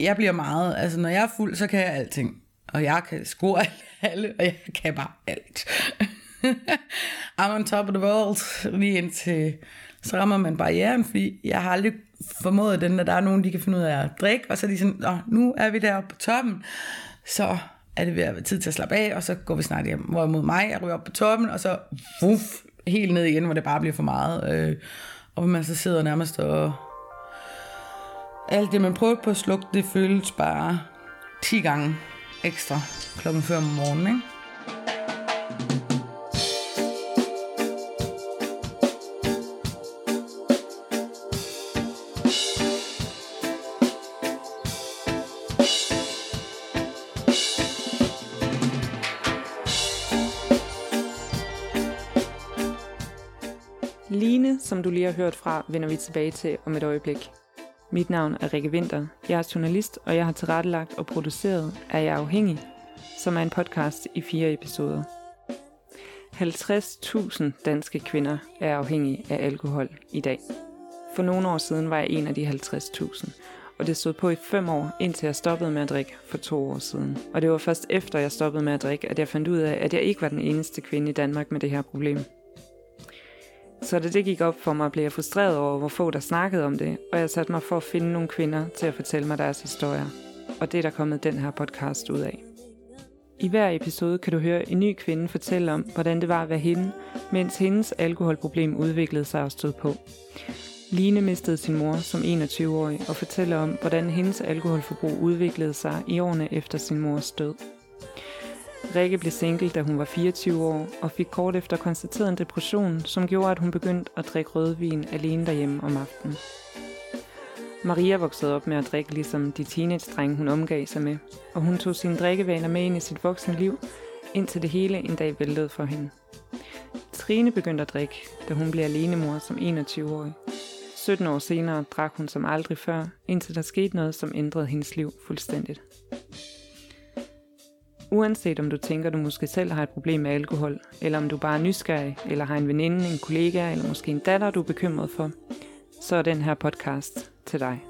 jeg bliver meget, altså når jeg er fuld, så kan jeg alting. Og jeg kan score alle, og jeg kan bare alt. I'm on top of the world, lige indtil så rammer man barrieren, fordi jeg har aldrig formået den, at der er nogen, de kan finde ud af at drikke, og så er de sådan, nu er vi deroppe på toppen, så er det ved at være tid til at slappe af, og så går vi snart hjem, hvorimod mig, jeg ryger op på toppen, og så wuff, helt ned igen, hvor det bare bliver for meget, og man så sidder nærmest og alt det, man prøver på at slukke, det føles bare 10 gange ekstra klokken før om morgenen, ikke? Line, som du lige har hørt fra, vender vi tilbage til om et øjeblik. Mit navn er Rikke Vinter. Jeg er journalist, og jeg har tilrettelagt og produceret Er jeg Afhængig, som er en podcast i 4 episoder. 50.000 danske kvinder er afhængige af alkohol i dag. For nogle år siden var jeg en af de 50.000, og det stod på i 5 år, indtil jeg stoppede med at drikke for 2 år siden. Og det var først efter jeg stoppede med at drikke, at jeg fandt ud af, at jeg ikke var den eneste kvinde i Danmark med det her problem. Så da det gik op for mig, blev jeg frustreret over, hvor få der snakkede om det, og jeg satte mig for at finde nogle kvinder til at fortælle mig deres historier. Og det er der kommet den her podcast ud af. I hver episode kan du høre en ny kvinde fortælle om, hvordan det var at være hende, mens hendes alkoholproblem udviklede sig og stod på. Line mistede sin mor som 21-årig og fortæller om, hvordan hendes alkoholforbrug udviklede sig i årene efter sin mors død. Rikke blev single, da hun var 24 år, og fik kort efter konstateret en depression, som gjorde, at hun begyndte at drikke rødvin alene derhjemme om aftenen. Maria voksede op med at drikke ligesom de teenage-drenge, hun omgav sig med, og hun tog sine drikkevaner med ind i sit voksne liv, indtil det hele en dag væltede for hende. Trine begyndte at drikke, da hun blev alenemor som 21-årig. 17 år senere drak hun som aldrig før, indtil der skete noget, som ændrede hendes liv fuldstændigt. Uanset om du tænker, du måske selv har et problem med alkohol, eller om du bare er nysgerrig, eller har en veninde, en kollega, eller måske en datter, du er bekymret for, så er den her podcast til dig.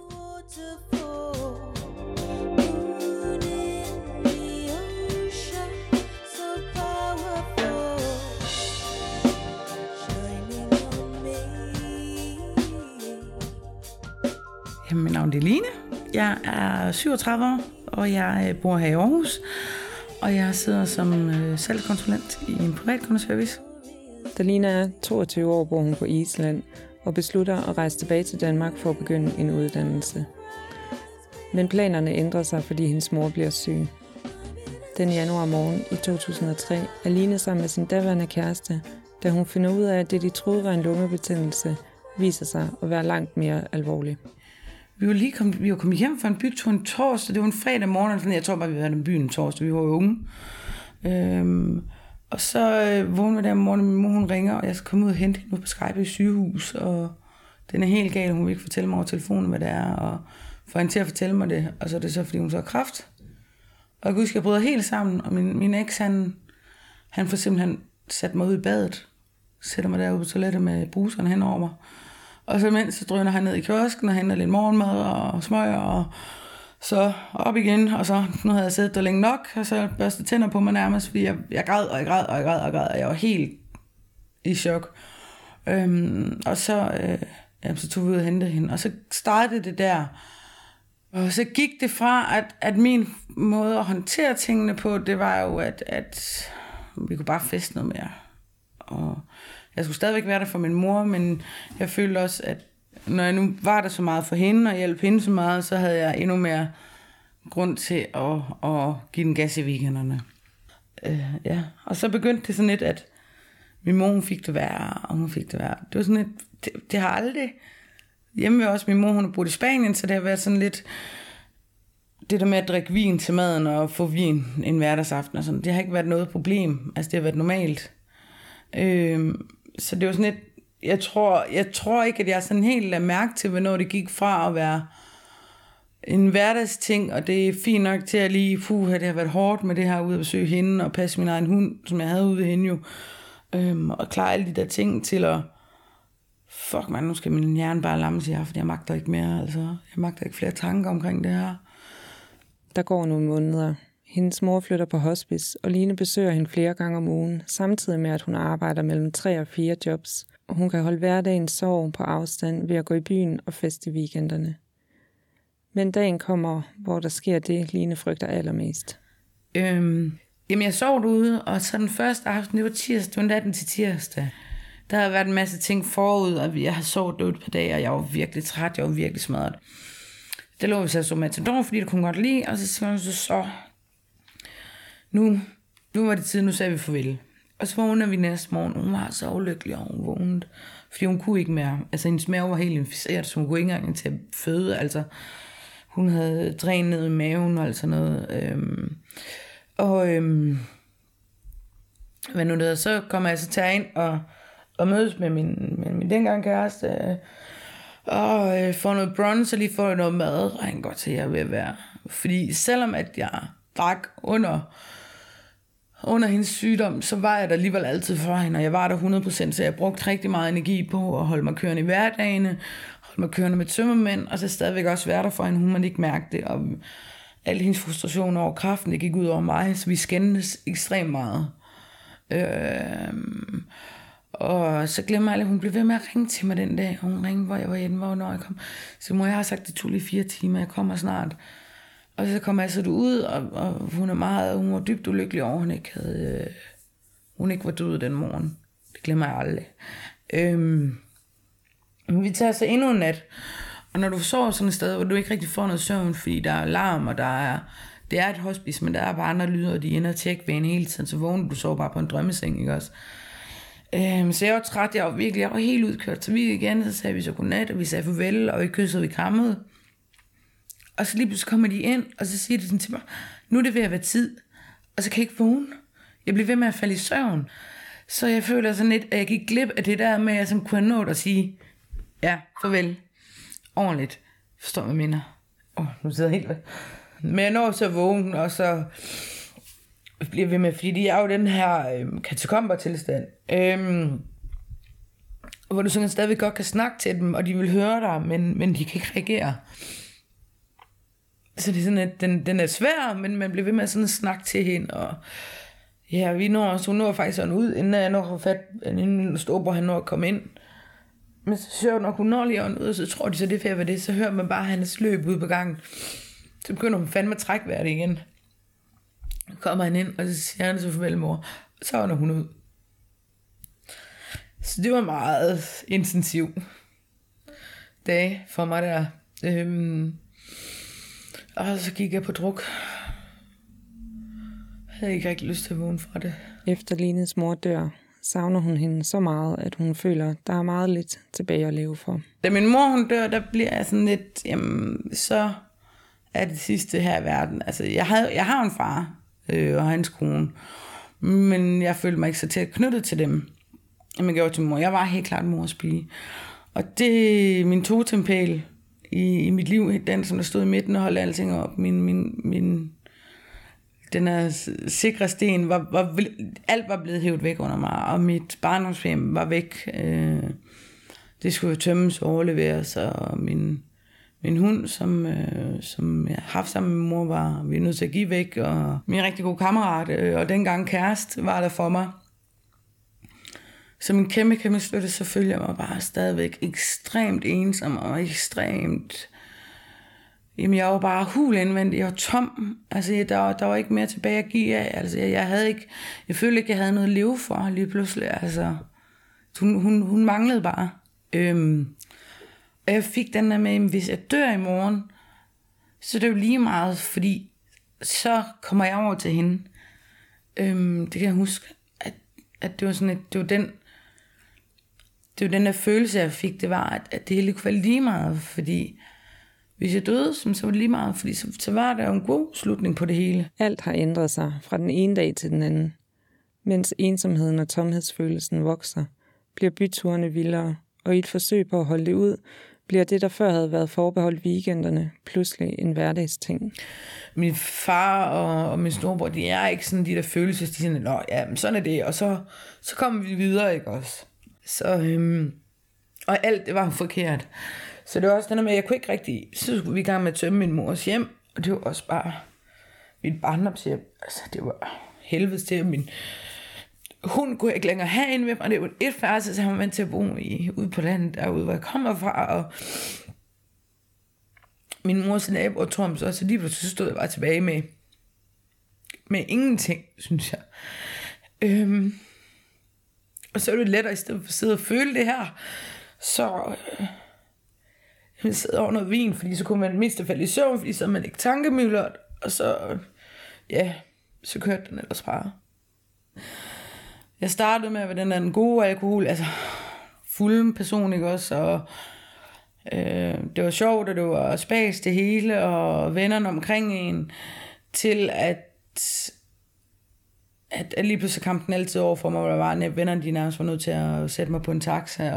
Jamen, min navn er Line. Jeg er 37 år, og jeg bor her i Aarhus. Og jeg sidder som salgskonsulent i en privat kundeservice. Da Line er 22 år, bor hun på Island og beslutter at rejse tilbage til Danmark for at begynde en uddannelse. Men planerne ændrer sig, fordi hendes mor bliver syg. Den januar morgen i 2003 er Line sammen med sin daværende kæreste, da hun finder ud af, at det de troede var en lungebetændelse, viser sig at være langt mere alvorlig. Vi var kommet hjem fra en bytur en torsdag. Det var en fredag morgen. Jeg tror bare, vi havde den byen en torsdag. Vi var unge. Og så vågnede vi der om morgenen. Min mor, hun ringer, og jeg skal komme ud og hente hende på Skype i sygehus. Og den er helt gal. Hun vil ikke fortælle mig over telefonen, hvad det er. Og får hende til at fortælle mig det. Og så er det så, fordi hun så har kræft. Og jeg kan huske, jeg bryder helt sammen. Og min eks, han får simpelthen sat mig ud i badet. Sætter mig derude på toilettet med bruseren hen over mig. Og så mens, så drøner han ned i kiosken og henter lidt morgenmad og smøger, og så op igen. Og så, nu havde jeg siddet der længe nok, og så børste tænder på mig nærmest, fordi jeg græd, og jeg var helt i chok. Så tog vi ud og hentede hende, og så startede det der. Og så gik det fra, at min måde at håndtere tingene på, det var jo, at vi kunne bare feste noget mere. Og jeg skulle stadigvæk være der for min mor, men jeg følte også, at når jeg nu var der så meget for hende, og hjalp hende så meget, så havde jeg endnu mere grund til at give den gas i weekenderne. Og så begyndte det sådan lidt, at min mor, hun fik det værre, og hun fik det værre. Det var sådan lidt, det har aldrig... Hjemme ved os, min mor, hun har boet i Spanien, så det har været sådan lidt... Det der med at drikke vin til maden, og få vin en hverdagsaften og sådan, det har ikke været noget problem. Altså, det har været normalt. Så det var sådan lidt, jeg tror ikke, at jeg sådan helt lagde mærke til, hvornår det gik fra at være en hverdagsting, og det er fint nok til at lige, det har været hårdt med det her, ude at besøge hende og passe min egen hund, som jeg havde ude ved hende jo, og klare alle de der ting, til at, nu skal min hjerne bare lammes i her, fordi jeg magter ikke mere, altså, jeg magter ikke flere tanker omkring det her. Der går nogle måneder. Hendes mor flytter på hospice, og Line besøger hende flere gange om ugen, samtidig med, at hun arbejder mellem 3 og 4 jobs, og hun kan holde hverdagens sorg på afstand ved at gå i byen og feste i weekenderne. Men dagen kommer, hvor der sker det, Line frygter allermest. Jamen, jeg sov derude, og så den første aften, det var tirsdag, det var natten til tirsdag. Der havde været en masse ting forud, og jeg havde sovet derude et par dage, og jeg var virkelig træt, jeg var virkelig smadret. Der lå vi så Matador, fordi det kunne godt lide, og så siger hun så, nu var det tid, nu sagde vi farvel. Og så vågner vi næste morgen, hun var så ulykkelig, og hun vågnede, fordi hun kunne ikke mere. Altså, hendes mave var helt inficeret, så hun kunne ikke engang til at føde, altså. Hun havde dræn ned i maven og alt sådan noget. Hvad nu der, så kommer jeg så til ind og mødes med min dengang kæreste. Og får noget brunch og lige får noget mad, og han går til, at jeg vil være. Fordi selvom at jeg drak under hendes sygdom, så var jeg der alligevel altid for hende, og jeg var der 100%, så jeg brugte rigtig meget energi på at holde mig kørende i hverdagene, holde mig kørende med tømmermænd, og så stadigvæk også være der for hende, hun måtte ikke mærke det, og alle hendes frustrationer over kræften, det gik ud over mig, så vi skændtes ekstremt meget. Og så glemmer jeg, at hun blev ved med at ringe til mig den dag, hun ringede, hvor jeg var hjemme, hvornår jeg kom. Så mor, jeg har sagt, det tog lige 4 timer, jeg kommer snart. Og så kommer jeg så ud, og hun var dybt ulykkelig over, hun ikke var død den morgen. Det glemmer jeg aldrig. Vi tager så endnu en nat, og når du sover sådan et sted, hvor du ikke rigtig får noget søvn, fordi der er larm, og det er et hospice, men der er bare andre lyder, og de ender og tjekker ved en hele tiden, så vågner du så bare på en drømmeseng, ikke også? Så jeg var træt, jeg var helt udkørt, så vi igen, så sagde vi så godnat, og vi sagde farvel, og vi kyssede, vi krammede. Og så lige pludselig kommer de ind, og så siger de sådan til mig, nu er det ved at være tid, og så kan jeg ikke vågne. Jeg bliver ved med at falde i søvn. Så jeg føler sådan lidt, at jeg gik glip af det der med, at jeg sådan kunne have nået at sige, ja, farvel, ordentligt. Forstår hvad jeg mener? Nu sidder jeg helt væk. Men jeg når så at vågne, og så bliver ved med, fordi de er jo den her katakombertilstand, hvor du sådan stadigvæk godt kan snakke til dem, og de vil høre dig, men de kan ikke reagere. Så det er sådan, at den er svær, men man bliver ved med sådan at snakke til hende, og ja, hun når faktisk sådan ud, inden jeg når at fat, inden Storborg, han når at komme ind. Men så sjovt nok, hun når lige ånden ud, og så tror de så det færdigt var det, så hører man bare hans løb ud på gangen. Så begynder hun fandme at trække vejret igen. Så kommer han ind, og så siger han så farvel, mor, og så ånder hun ud. Så det var meget intensiv dag for mig der. Og så gik jeg på druk. Jeg havde ikke rigtig lyst til at vågne fra det. Efter Lines mor dør, savner hun hende så meget, at hun føler, der er meget lidt tilbage at leve for. Da min mor hun dør, der bliver jeg sådan lidt, jamen, så er det sidste her i verden. Altså, jeg har en far og hans kone, men jeg følte mig ikke så tæt knyttet til dem, som jeg gjorde til mor. Jeg var helt klart mors pige. Og det er min totempæl i mit liv, den som der stod i midten og holdt alting op, min den her sikre sten, alt var blevet hævet væk under mig, og mit barndomshjem var væk, det skulle tømmes og overleveres, og min hund, som jeg har haft sammen med min mor, var vi nødt til at give væk, og min rigtig gode kammerat, og dengang kæreste, var der for mig. Som en kæmpe støtte, så følte jeg mig bare stadigvæk ekstremt ensom og ekstremt. Jamen, jeg var bare hul indvendig. Jeg var tom. Altså, der var ikke mere tilbage at give af. Altså, jeg følte ikke, jeg havde noget at leve for lige pludselig. Altså, hun manglede bare. Og jeg fik den der med, at hvis jeg dør i morgen, så er det jo lige meget, fordi så kommer jeg over til hende. Det kan jeg huske, at det var sådan, at det var den der følelse, jeg fik, det var, at det hele kunne være lige meget, fordi hvis jeg døde, så var det lige meget, fordi så var der jo en god slutning på det hele. Alt har ændret sig fra den ene dag til den anden. Mens ensomheden og tomhedsfølelsen vokser, bliver byturene vildere, og i et forsøg på at holde det ud, bliver det, der før havde været forbeholdt weekenderne, pludselig en hverdagsting. Min far og min storebror, de er ikke sådan de der følelser, de siger, nå ja, men sådan er det, og så kommer vi videre, ikke også? Og alt, det var forkert. Så det var også den der med, jeg kunne ikke rigtig, så skulle vi i gang med at tømme min mors hjem, og det var også bare, min barndomshjem, altså det var helvedes til, min hund kunne jeg ikke længere have inde med mig, det var et færelse, så var man til at bo ude på landet, derude hvor jeg kommer fra, og min mors nabo og Torms også, så lige pludselig stod jeg bare tilbage med ingenting, synes jeg. Og så er det lettere, i stedet for at sidde og føle det her, så man sidder over noget vin, fordi så kunne man mindst falde i søvn, fordi så man ikke tankemylder, og så, ja, så kørte den ellers bare. Jeg startede med at være den gode alkohol, altså fulde person, ikke også, og det var sjovt, og det var spas det hele, og vennerne omkring en, til at lige pludselig kampen den altid over for mig, hvor der var vennerne, de nærmest var nødt til at sætte mig på en taxa,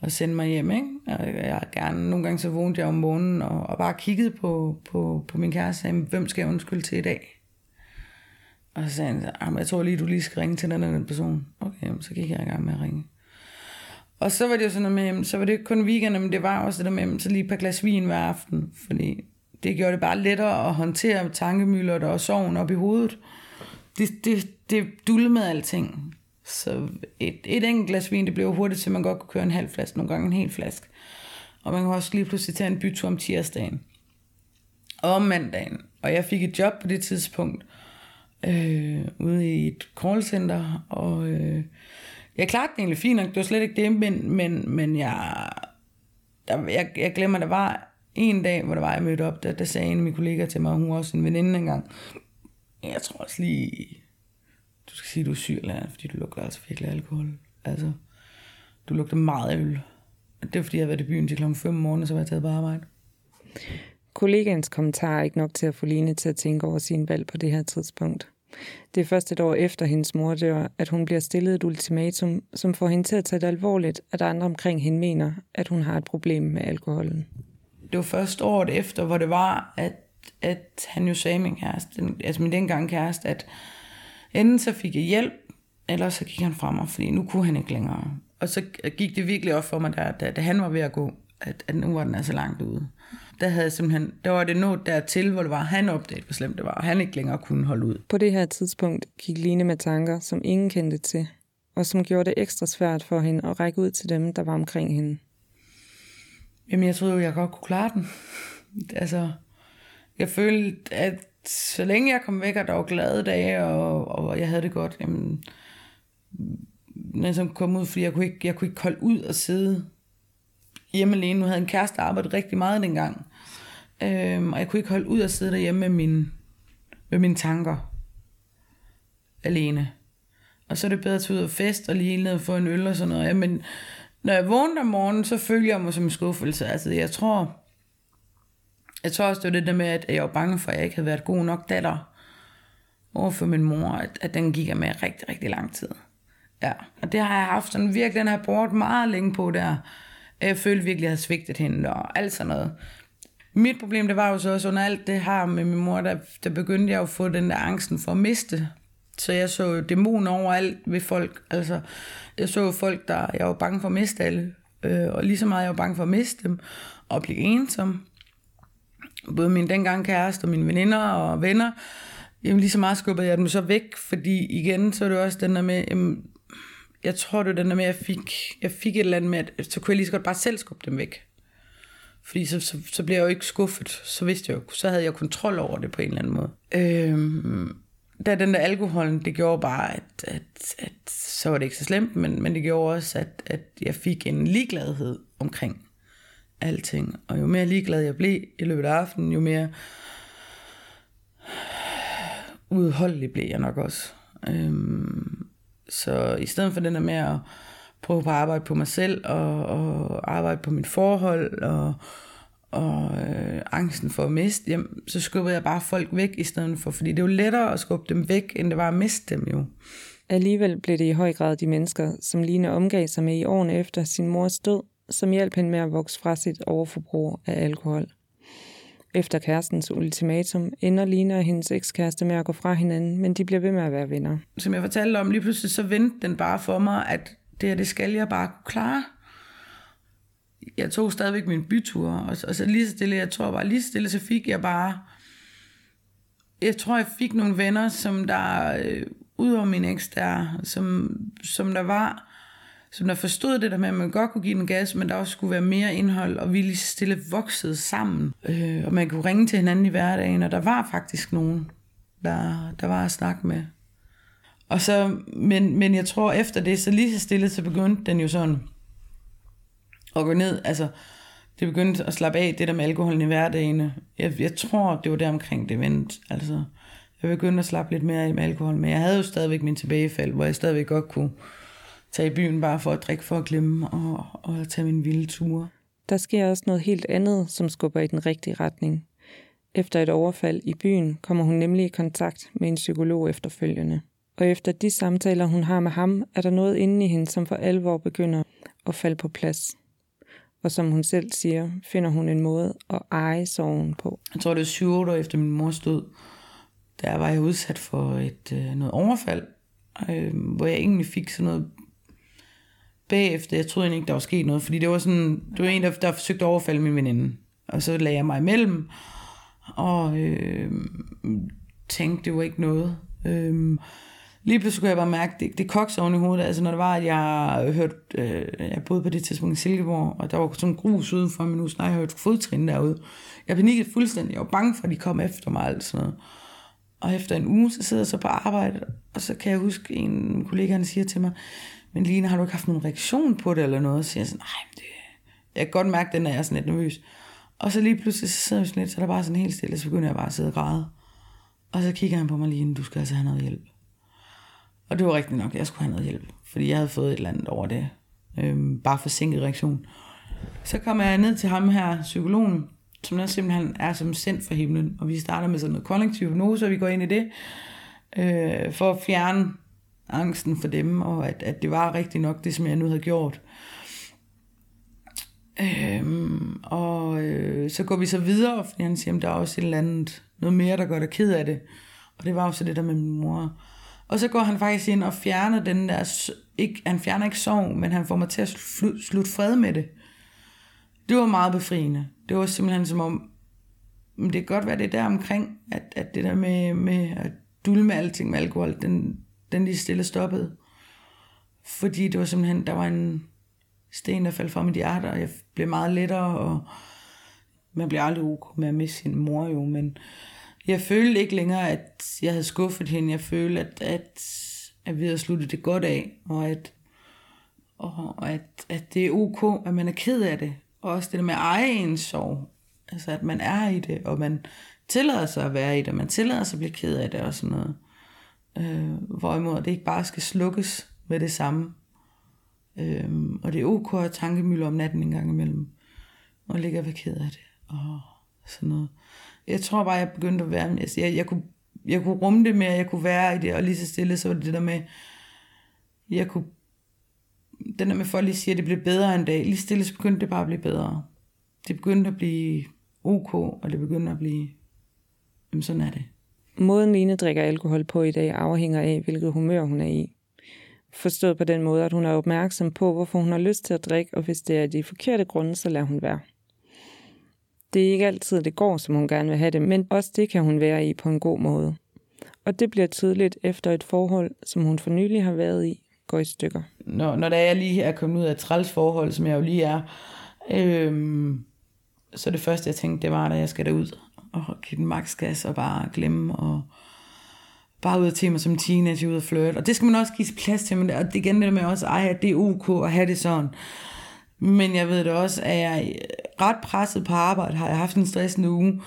og sende mig hjem, ikke? Og jeg gerne, nogle gange så vågnede jeg om morgenen, og bare kiggede på min kæreste, og sagde, hvem skal jeg undskylde til i dag? Og så sagde han, jeg tror lige, du lige skal ringe til den person. Okay, så gik jeg i gang med at ringe. Og så var det jo sådan noget med, så var det ikke kun weekender, men det var også det der med, så lige et par glas vin hver aften, fordi det gjorde det bare lettere at håndtere tankemylder og sorgen op i hovedet. Det dullede med alting. Så et enkelt glas vin, det blev hurtigt til, man godt kunne køre en halv flaske, nogle gange en hel flaske. Og man kunne også lige pludselig tage en bytur om tirsdagen. Og om mandagen. Og jeg fik et job på det tidspunkt, ude i et callcenter, og jeg klarede det egentlig fint nok, det var slet ikke det, men jeg glemmer, der var en dag, hvor der var, jeg mødte op, der sagde en af mine kollegaer til mig, og hun var også en veninde engang, jeg tror også lige, du skal sige, du er syg eller andet, fordi du lugter altså virkelig alkohol, altså, du lugter meget øl, og det var, fordi jeg havde været i byen til klokken 5 om morgenen, så var jeg taget på arbejde. Kollegaens kommentar er ikke nok til at få Line til at tænke over sin valg på det her tidspunkt. Det er først et år efter hendes mor dør, at hun bliver stillet et ultimatum, som får hende til at tage det alvorligt, at andre omkring hende mener, at hun har et problem med alkoholen. Det var først året efter, hvor det var, at han jo sagde min kæreste, altså min dengang kæreste, at enten så fik jeg hjælp, eller så gik han fra mig, fordi nu kunne han ikke længere. Og så gik det virkelig op for mig, da han var ved at gå, at nu var den altså langt ude. Der havde simpelthen, der var det nået dertil, hvor det var, han opdagede, hvor slemt det var, og han ikke længere kunne holde ud. På det her tidspunkt gik Line med tanker, som ingen kendte til, og som gjorde det ekstra svært for hende at række ud til dem, der var omkring hende. Jamen, jeg troede jo, jeg godt kunne klare den. Altså, jeg følte, at så længe jeg kom væk, og der var glade dage, og jeg havde det godt, jamen, når jeg kom ud, fordi jeg kunne ikke holde ud og sidde hjemme alene. Nu havde en kæreste, der arbejdede rigtig meget dengang. Og jeg kunne ikke holde ud at sidde derhjemme med mine tanker. Alene. Og så er det bedre at tage ud og fest, og lige ned og få en øl og sådan noget. Ja, men når jeg vågnede om morgenen, så følte jeg mig som en skuffelse. Altså, jeg tror også, det var det der med, at jeg var bange for, at jeg ikke havde været god nok datter overfor min mor, at den gik jeg med rigtig, rigtig lang tid. Ja, og det har jeg haft sådan virkelig, den har jeg brugt meget længe på der. Jeg følte virkelig, at jeg havde svigtet hende og alt sådan noget. Mit problem, det var jo så også under alt det her med min mor, der begyndte jeg jo at få den der angsten for at miste. Så jeg så jo dæmoner overalt ved folk. Altså, jeg så jo folk, der jeg var bange for at miste alle. Og lige så meget, jeg var bange for at miste dem og blive ensom. Både min dengang kæreste og mine veninder og venner. Jamen, lige så meget skubbede jeg dem så væk, fordi igen, så er det også den der med... Jeg tror, det var den der med, at jeg fik et eller andet med, at så kunne jeg lige så godt bare selv skubbe dem væk. Fordi så blev jeg jo ikke skuffet. Så vidste jeg jo, så havde jeg kontrol over det på en eller anden måde. Da den der alkoholen, det gjorde bare, at så var det ikke så slemt, men det gjorde også, at jeg fik en ligegladhed omkring alting. Og jo mere ligeglad jeg blev i løbet af aftenen, jo mere udholdelig blev jeg nok også. Så i stedet for den der med at prøve på at arbejde på mig selv, og arbejde på mit forhold, og angsten for at miste, jamen, så skubbede jeg bare folk væk i stedet for, fordi det var lettere at skubbe dem væk, end det var at miste dem jo. Alligevel blev det i høj grad de mennesker, som Line omgav sig med i årene efter sin mors død, som hjalp hende med at vokse fra sit overforbrug af alkohol. Efter kærestens ultimatum ender Line og hendes ekskæreste med at gå fra hinanden, men de bliver ved med at være venner. Som jeg fortalte om, lige pludselig så vendte den bare for mig, at det her, det skal jeg bare kunne klare. Jeg tog stadigvæk mine byture, og så lige så stille, jeg tror bare, lige så stille, så fik jeg bare Jeg tror, jeg fik nogle venner, som der, udover min eks, der, som der forstod det der med, at man godt kunne give den gas, men der også skulle være mere indhold, og vi lige stille voksede sammen. Og man kunne ringe til hinanden i hverdagen, og der var faktisk nogen, der var at snakke med. Og så, men jeg tror efter det, så lige så stille, så begyndte den jo sådan at gå ned, altså det begyndte at slappe af, det der med alkoholen i hverdagen. Jeg tror, det var der omkring det vendte, altså jeg begyndte at slappe lidt mere af med alkohol, men jeg havde jo stadigvæk min tilbagefald, hvor jeg stadigvæk godt kunne tage i byen bare for at drikke, for at glemme og tage mine vilde ture. Der sker også noget helt andet, som skubber i den rigtige retning. Efter et overfald i byen kommer hun nemlig i kontakt med en psykolog efterfølgende. Og efter de samtaler, hun har med ham, er der noget inde i hende, som for alvor begynder at falde på plads. Og som hun selv siger, finder hun en måde at eje sorgen på. Jeg tror, det var 7 år efter min mors død, der var jeg udsat for noget overfald, hvor jeg egentlig fik sådan noget bagefter. Jeg troede egentlig ikke, der var sket noget, fordi det var sådan, det var en, der forsøgte at overfalde min veninde. Og så lagde jeg mig imellem, og tænkte, det var ikke noget. Lige pludselig kunne jeg bare mærke, det kokser oven i hovedet. Altså når det var, at jeg hørte, jeg boede på det tidspunkt i Silkeborg, og der var sådan en grus udenfor min hus, og jeg hørte fodtrin derude. Jeg panikkede fuldstændig, jeg var bange for, at de kom efter mig. Alt sådan noget. Og efter en uge, så sidder jeg så på arbejde, og så kan jeg huske, en kollega, han siger til mig, men Line, har du ikke haft nogen reaktion på det eller noget? Så siger jeg sådan, nej, det... jeg kan godt mærke det, når jeg er sådan lidt nervøs. Og så lige pludselig, så sidder jeg sådan lidt, så er der bare sådan helt stille, så begynder jeg bare at sidde og græde. Og så kigger han på mig, Line, du skal altså have noget hjælp. Og det var rigtigt nok, jeg skulle have noget hjælp, fordi jeg havde fået et eller andet over det. Bare forsinket reaktion. Så kommer jeg ned til ham her, psykologen, som der simpelthen er som sendt fra himlen. Og vi starter med sådan noget kollektiv hypnose, og vi går ind i det, for at fjerne angsten for dem, og at det var rigtigt nok det, som jeg nu havde gjort. Så går vi så videre, fordi han siger, at der er også et eller andet, noget mere, der gør dig ked af det. Og det var også det der med min mor. Og så går han faktisk ind og fjerner den der, ikke, han fjerner ikke sorg, men han får mig til at slutte fred med det. Det var meget befriende. Det var simpelthen som om, det kan godt være det der omkring, at det der med at dulme alting med alkohol, den lige stille stoppede. Fordi det var simpelthen, der var en sten, der faldt fra mit hjerte, og jeg blev meget lettere, og man bliver aldrig ok med at miste sin mor jo, men... Jeg følte ikke længere, at jeg havde skuffet hende. Jeg følte, at vi havde sluttet det godt af, og at det er ok, at man er ked af det. Og også det der med at eje ens sorg. Altså, at man er i det, og man tillader sig at være i det, og man tillader sig at blive ked af det og sådan noget. Hvorimod det ikke bare skal slukkes med det samme. Og det er ok at tankemylde om natten en gang imellem, og ligge og være ked af det og sådan noget. Jeg tror bare, jeg begyndte at være... Jeg kunne rumme det mere, jeg kunne være i det, og lige så stille, så var det der med... Jeg kunne... Den der med, folk lige siger, at det blev bedre en dag. Lige stille, så begyndte det bare at blive bedre. Det begyndte at blive ok, og det begyndte at blive... Jamen, sådan er det. Måden Line drikker alkohol på i dag afhænger af, hvilket humør hun er i. Forstået på den måde, at hun er opmærksom på, hvorfor hun har lyst til at drikke, og hvis det er de forkerte grunde, så lader hun være. Det er ikke altid, det går, som hun gerne vil have det, men også det kan hun være i på en god måde. Og det bliver tydeligt efter et forhold, som hun for nylig har været i, går i stykker. Når der jeg lige er kommet ud af et træls forhold, som jeg jo lige er, så det første, jeg tænkte, det var, at jeg skal derud og give den maksgas og bare glemme og bare ud af tema som teenager, ud af flirte. Og det skal man også give plads til, men det igen det med også, at det er ok at have det sådan. Men jeg ved det også, at jeg er ret presset på arbejde, har jeg haft en stressende uge,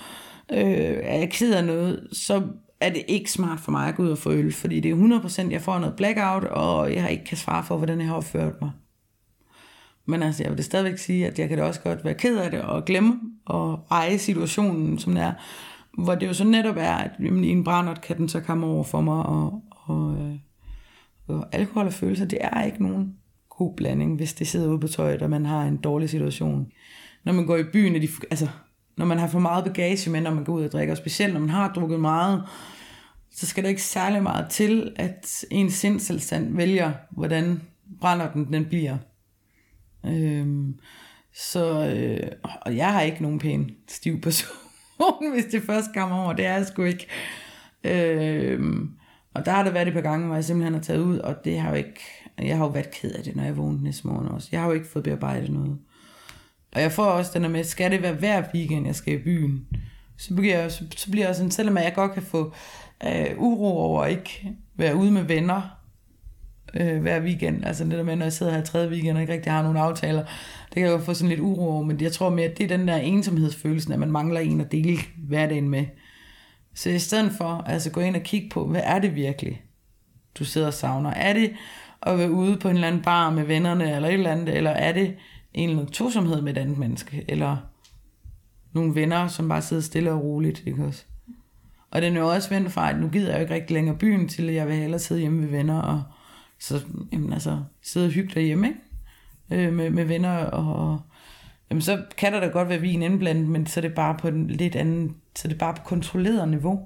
er jeg ked af noget, så er det ikke smart for mig at gå ud og få øl, fordi det er 100%, jeg får noget blackout, og jeg ikke kan svare for, hvordan jeg har opført mig. Men altså, jeg vil det stadigvæk sige, at jeg kan da også godt være ked af det, og glemme, og eje situationen, som det er, hvor det jo så netop er, at jamen, i en brændert kan den så komme over for mig, og alkohol og følelser, det er ikke nogen god blanding, hvis det sidder ude på tøjet, og man har en dårlig situation. Når man går i byen, når man har for meget bagage med, når man går ud og drikker, og specielt når man har drukket meget, så skal der ikke særlig meget til, at ens sindstilstand vælger, hvordan brænder den bliver. Og jeg har ikke nogen pæn stiv person, hvis det først kommer over, det er jeg sgu ikke. Og der har der været et par gange, hvor jeg simpelthen har taget ud, og det har jo ikke, jeg har jo været ked af det, når jeg vågnede næste morgen også. Jeg har jo ikke fået bearbejdet noget. Og jeg får også den der med, skal det være hver weekend, jeg skal i byen? Så bliver jeg sådan, selvom jeg godt kan få uro over at ikke være ude med venner hver weekend. Altså det der med, når jeg sidder her i tredje weekend og ikke rigtig har nogen aftaler, det kan jeg jo få sådan lidt uro over. Men jeg tror mere, at det er den der ensomhedsfølelsen, at man mangler en at dele hverdagen med. Så i stedet for, altså gå ind og kigge på, hvad er det virkelig, du sidder og savner? Er det at være ude på en eller anden bar med vennerne, eller et eller andet, eller er det en eller anden tosomhed med et andet menneske, eller nogle venner, som bare sidder stille og roligt, ikke også? Og den er jo også vendt fra, at nu gider jeg jo ikke rigtig længere byen til, at jeg vil hellere sidde hjemme ved venner, og så jamen, altså, sidde og hygge derhjemme, ikke? Med venner, og jamen, så kan der da godt være vin indblandet, men så er det bare på en lidt anden, så det er bare på kontrolleret niveau.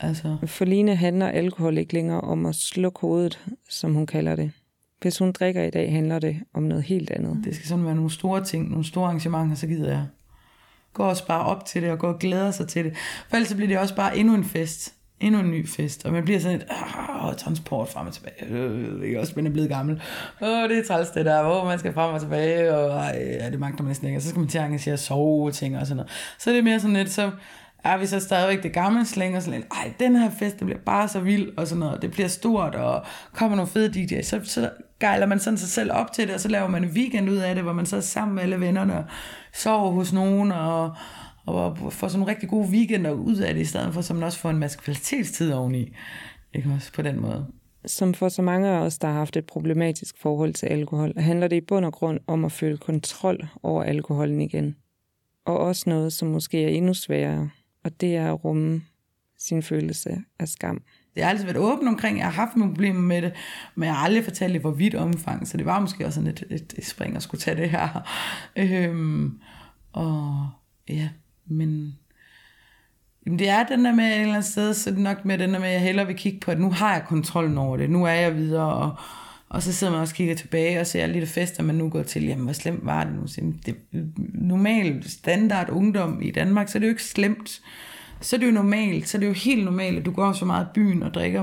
Altså. For Line handler alkohol ikke længere om at slukke hovedet, som hun kalder det. Hvis hun drikker i dag, handler det om noget helt andet. Det skal sådan være nogle store ting, nogle store arrangementer, så gider jeg. Gå og spare op til det, og gå og glæder sig til det. For ellers så bliver det også bare endnu en fest. Endnu en ny fest. Og man bliver sådan et, transport frem og tilbage. Det er også, man er blevet gammel. Det er træls det der. Man skal frem og tilbage. Og det magter man næsten ikke. Og så skal man til at engagere sove ting og sådan noget. Så er det mere sådan lidt, så er vi så stadigvæk det gamle slæng og sådan lidt. Ej, den her fest, det bliver bare så vild og sådan noget. Det bliver stort, og kommer nogle fede DJ's. Så gejler man sådan sig selv op til det, og så laver man en weekend ud af det, hvor man så er sammen med alle vennerne og sover hos nogen og får sådan nogle rigtig gode weekender ud af det, i stedet for, så man også får en masse kvalitetstid oveni. Ikke også på den måde. Som for så mange af os, der har haft et problematisk forhold til alkohol, handler det i bund og grund om at føle kontrol over alkoholen igen. Og også noget, som måske er endnu sværere, og det er at rumme sin følelse af skam. Jeg har altid været åben omkring, jeg har haft nogle problemer med det, men jeg har aldrig fortalt i hvor vidt omfang, så det var måske også sådan et spring at skulle tage det her. Og ja, men det er den der med et eller andet sted, så det nok med den der med, at jeg hellere vil kigge på, at nu har jeg kontrollen over det, nu er jeg videre, og så sidder man også og kigger tilbage og ser alle de fester, man nu går til, jamen hvor slemt var det nu? Det normalt standard ungdom i Danmark, så er det jo ikke slemt. Så er det jo normalt, så er det jo helt normalt, at du går så meget i byen og drikker,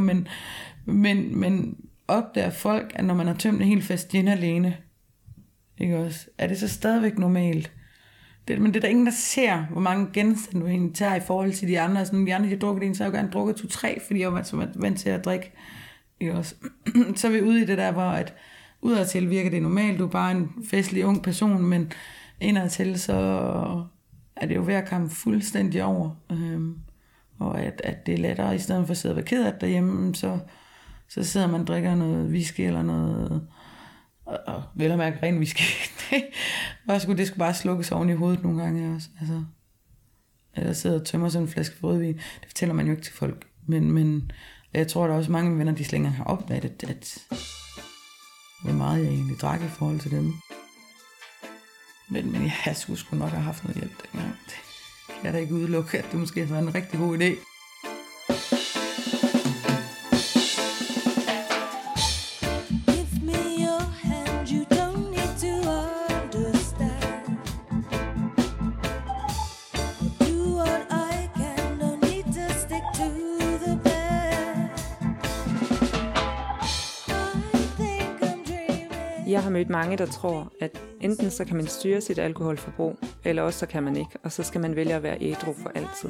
men opdager folk, at når man har tømt en hel fest gin alene, ikke også, er det så stadigvæk normalt? Men det er der ingen, der ser, hvor mange genstande du egentlig tager i forhold til de andre. Altså, når de andre har drukket en, så har jeg jo gerne drukket 2-3, fordi jeg var vant til at drikke. Ikke også? Så er vi ude i det der, hvor at udadtil virker det normalt, du er bare en festlig ung person, men indadtil så er det jo ved at komme fuldstændig over, og at det er lettere, i stedet for at sidde og være ked af det derhjemme, så sidder man og drikker noget whisky eller noget, og vel at mærke ren whisky. Det skulle bare slukkes oven i hovedet nogle gange også. Altså, eller sidder og tømmer sådan en flaske rødvin. Det fortæller man jo ikke til folk, men jeg tror, der er også mange af mine venner, de slet ikke har opdaget, at hvor meget jeg egentlig drak i forhold til dem. Men jeg skulle sgu nok have haft noget hjælp dengang. Det kan jeg da ikke udelukke, at det måske har været en rigtig god idé. Jeg har mødt mange, der tror, at enten så kan man styre sit alkoholforbrug, eller også så kan man ikke, og så skal man vælge at være ædru for altid.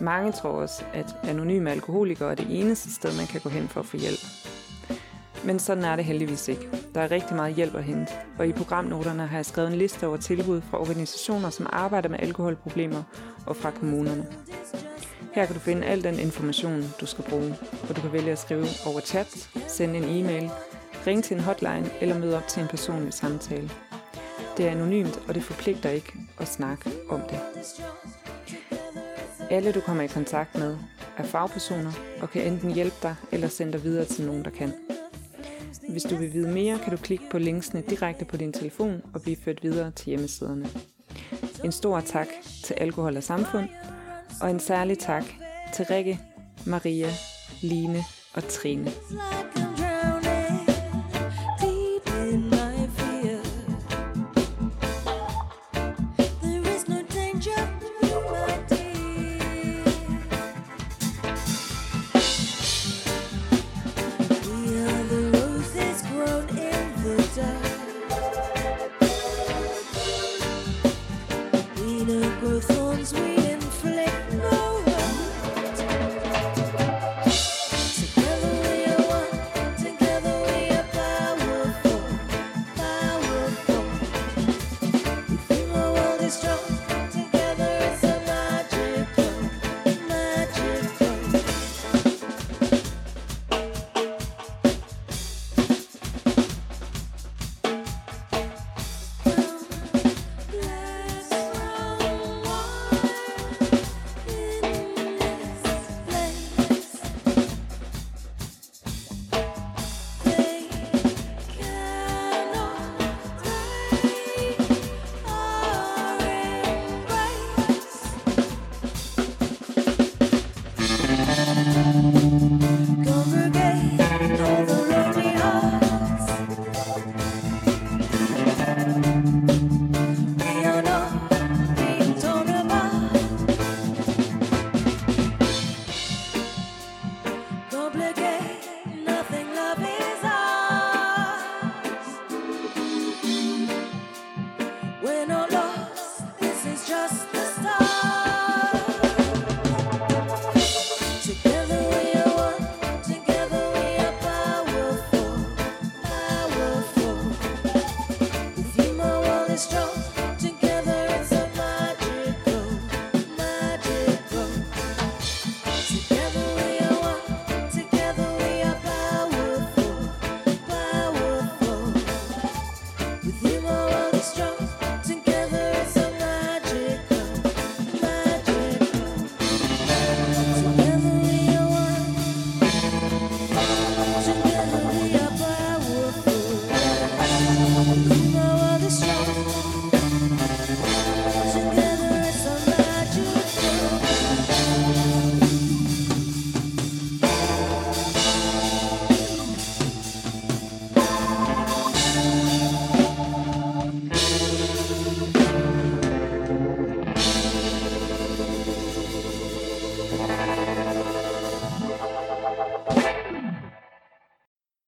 Mange tror også, at anonyme alkoholikere er det eneste sted, man kan gå hen for at få hjælp. Men sådan er det heldigvis ikke. Der er rigtig meget hjælp at hente, og i programnoterne har jeg skrevet en liste over tilbud fra organisationer, som arbejder med alkoholproblemer, og fra kommunerne. Her kan du finde al den information, du skal bruge, og du kan vælge at skrive over chat, sende en e-mail, ring til en hotline eller møde op til en personlig samtale. Det er anonymt, og det forpligter ikke at snakke om det. Alle, du kommer i kontakt med, er fagpersoner og kan enten hjælpe dig eller sende dig videre til nogen, der kan. Hvis du vil vide mere, kan du klikke på linksene direkte på din telefon og blive ført videre til hjemmesiderne. En stor tak til Alkohol og Samfund, og en særlig tak til Rikke, Maria, Line og Trine. When all